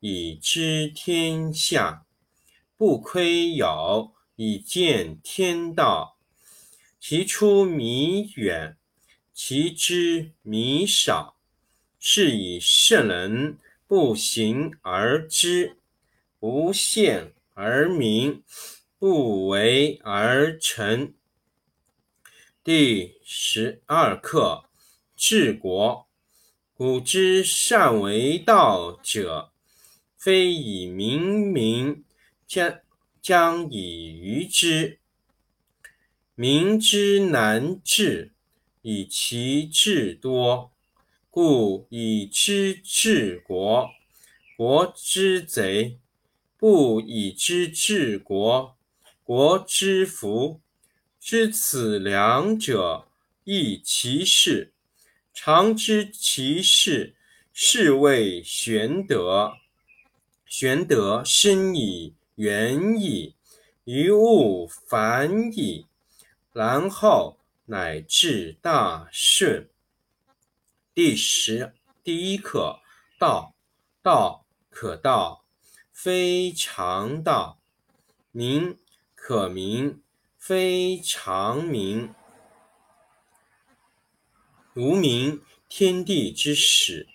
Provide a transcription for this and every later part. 以知天下，不窥牖以见天道。其出弥远，其知弥少，是以圣人不行而知，不见而明，不为而成。第12课，治国，古之善为道者，非以明民，将以愚之。民之难治，以其智多，故以知治国。国之贼，不以知治国。国之福，知此两者，亦其事。常知其事，是谓玄德。玄德深矣，远矣，于物反矣，然后乃至大顺。第11课，道，道可道，非常道；名可名，非常名。无名，天地之始；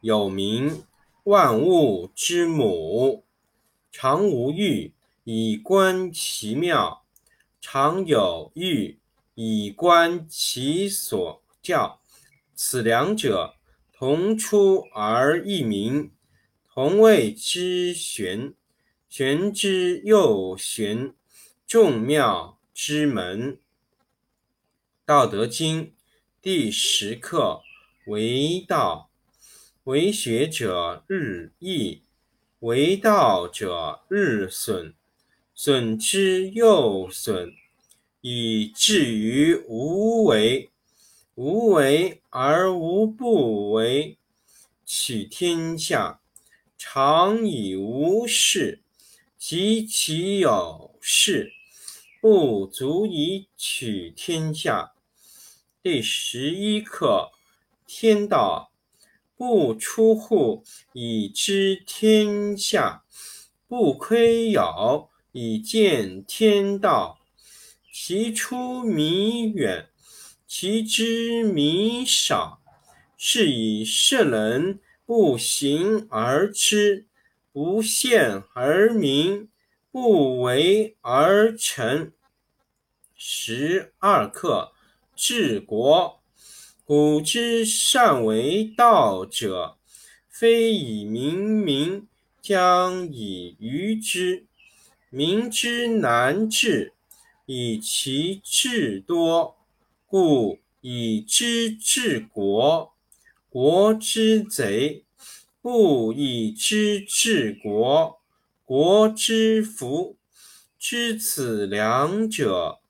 有名，万物之母。常无欲，以观其妙；常有欲，以观其所教。此两者，同出而异名，同谓之玄。玄之又玄，众妙之门。道德经第10课，为道，为学者日益，为道者日损，损之又损，以至于无为。无为而无不为，取天下常以无事，及其有事，不足以取天下。第11课，天道，不出户以知天下，不窥牖以见天道。其出弥远，其知弥少，是以圣人不行而知，不见而明，不为而成。12课，治国，古之善为道者，非以明民，将以愚之。民之难治，以其智多，故以知治国。国之贼，不以知治国。国之福，知此两者，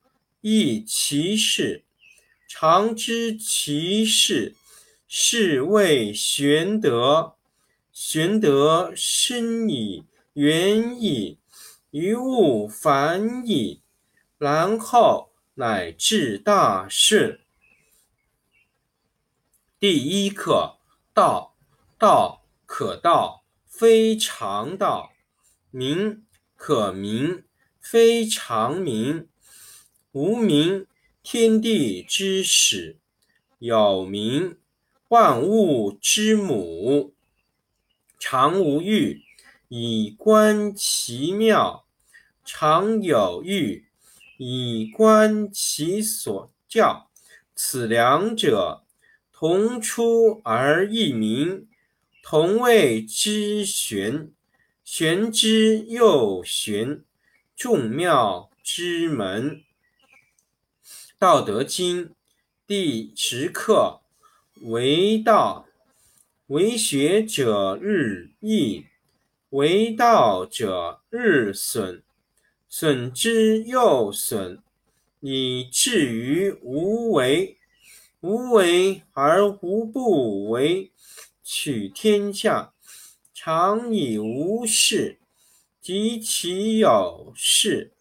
亦其事。常知其事，是谓玄德。玄德深矣，远矣，于物反矣，然后乃至大顺。第1课，道，道可道，非常道；名可名，非常名。无名，天地之始；有名，万物之母。常无欲，以观其妙；常有欲，以观其所教。此两者，同出而异名，同谓之玄。玄之又玄，众妙之门。道德经第10课，为道，为学者日益，为道者日损，损之又损，以至于无为。无为而无不为，取天下常以无事，及其有事，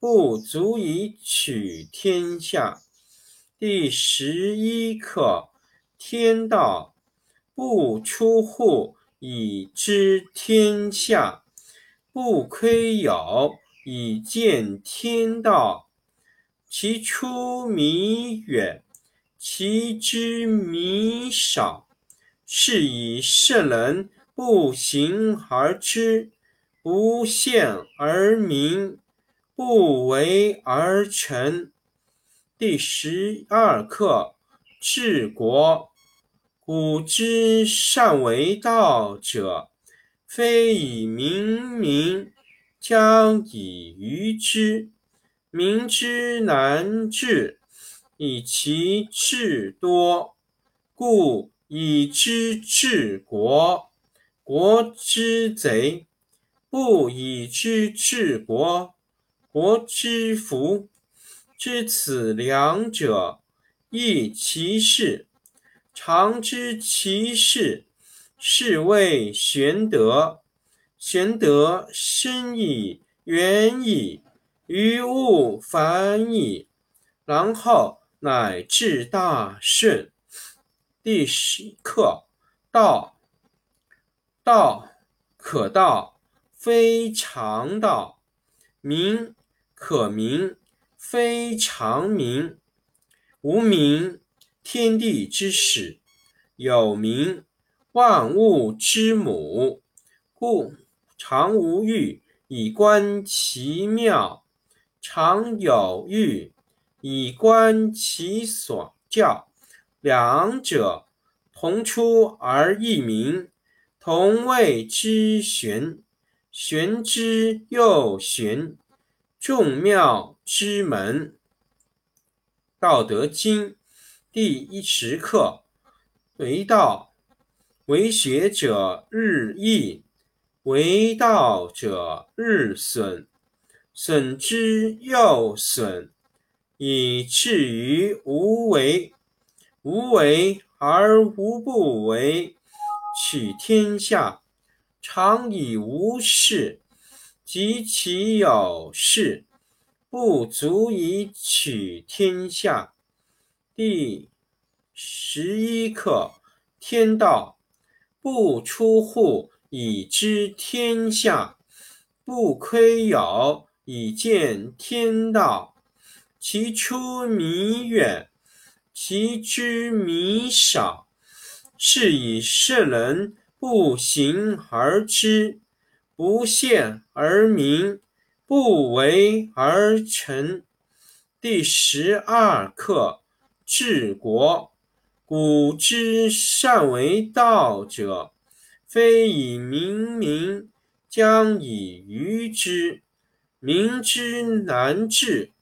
不足以取天下。第11课：天道不出户，以知天下；不窥牖，以见天道。其出弥远，其知弥少，是以圣人不行而知，不见而明，不为而成。第12课：治国。古之善为道者，非以明民，将以愚之。民之难治，以其智多，故以之治国。国之贼，不以之治国；国之福，知此两者，亦其事。常知其事，是谓玄德。玄德深矣，远矣，于物反矣，然后乃至大顺。第10课：道。道可道，非常道；名可名，非常名。无名，天地之始；有名，万物之母。故常无欲，以观其妙；常有欲，以观其所教。两者同出而异名，同谓之玄。玄之又玄，众妙之门。道德经第10课：为道，为学者日益，为道者日损，损之又损，以至于无为。无为而无不为，取天下常以无事，及其有事，不足以取天下。第11课：天道不出户，以知天下；不窥牖，以见天道。其出弥远，其知弥少，是以圣人不行而知，不见而明，不为而成。第12课：治国。古之善为道者，非以明民，将以愚之。民之难治，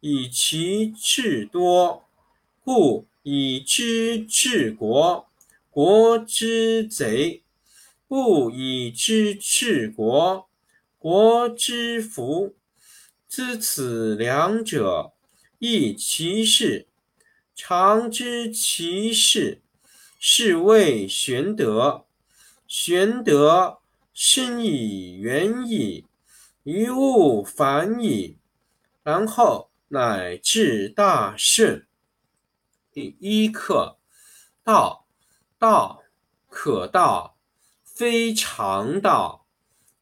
以其智多，故以之治国。国之贼，不以之治国；国之福，知此两者，亦其事。常知其事，是谓玄德。玄德深矣，远矣，于物反矣，然后乃至大顺。第1课：道。道可道，非常道；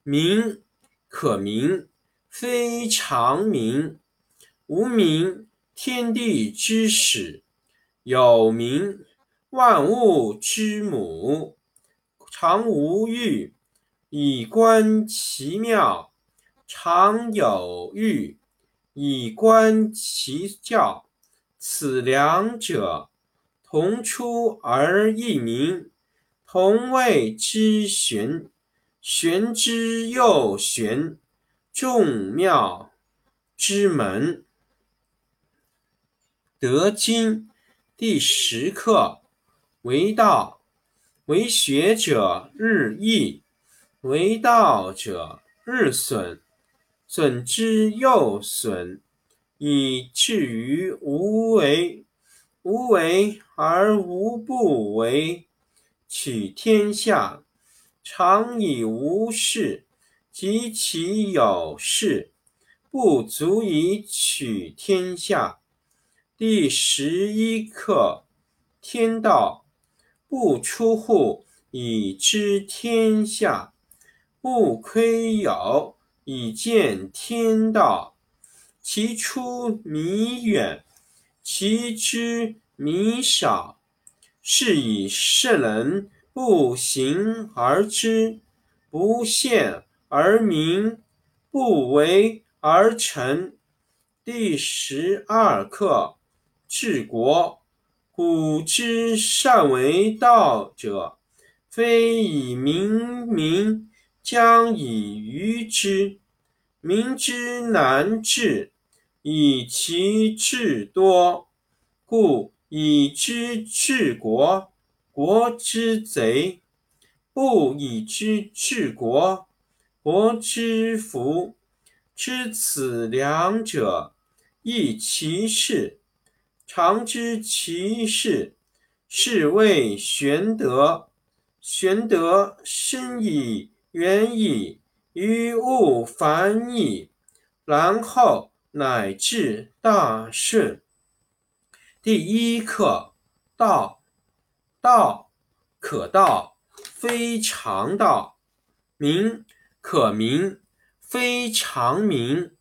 名可名，非常名。无名，天地之始；有名，万物之母。常无欲，以观其妙；常有欲，以观其教。此两者，同出而异名，同谓之玄。玄之又玄，众妙之门。德经第10课：为道，为学者日益，为道者日损，损之又损，以至于无为。无为而无不为，取天下常以无事，及其有事，不足以取天下。第11课：天道，不出户，以知天下；不窥牖，以见天道。其出弥远，其知弥少。是以圣人不行而知，不见而明，不为而成。第12课：治国。古之善为道者，非以明民，将以愚之。民之难治，以其智多。故以知治国，国之贼；不以知治国，国之福。知此两者，亦其事。常知其事，是谓玄德。玄德深矣，远矣，于物反矣，然后乃至大顺。第1课：道。道可道，非常道；名可名，非常名。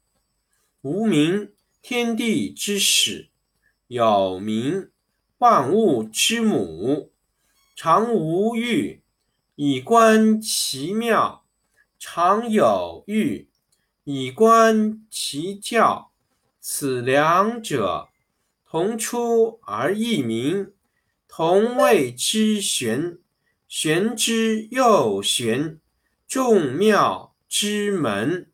无名，天地之始；有名，万物之母。常无欲，以观其妙；常有欲，以观其徼。此两者，同出而异名，同谓之玄。玄之又玄，众妙之门。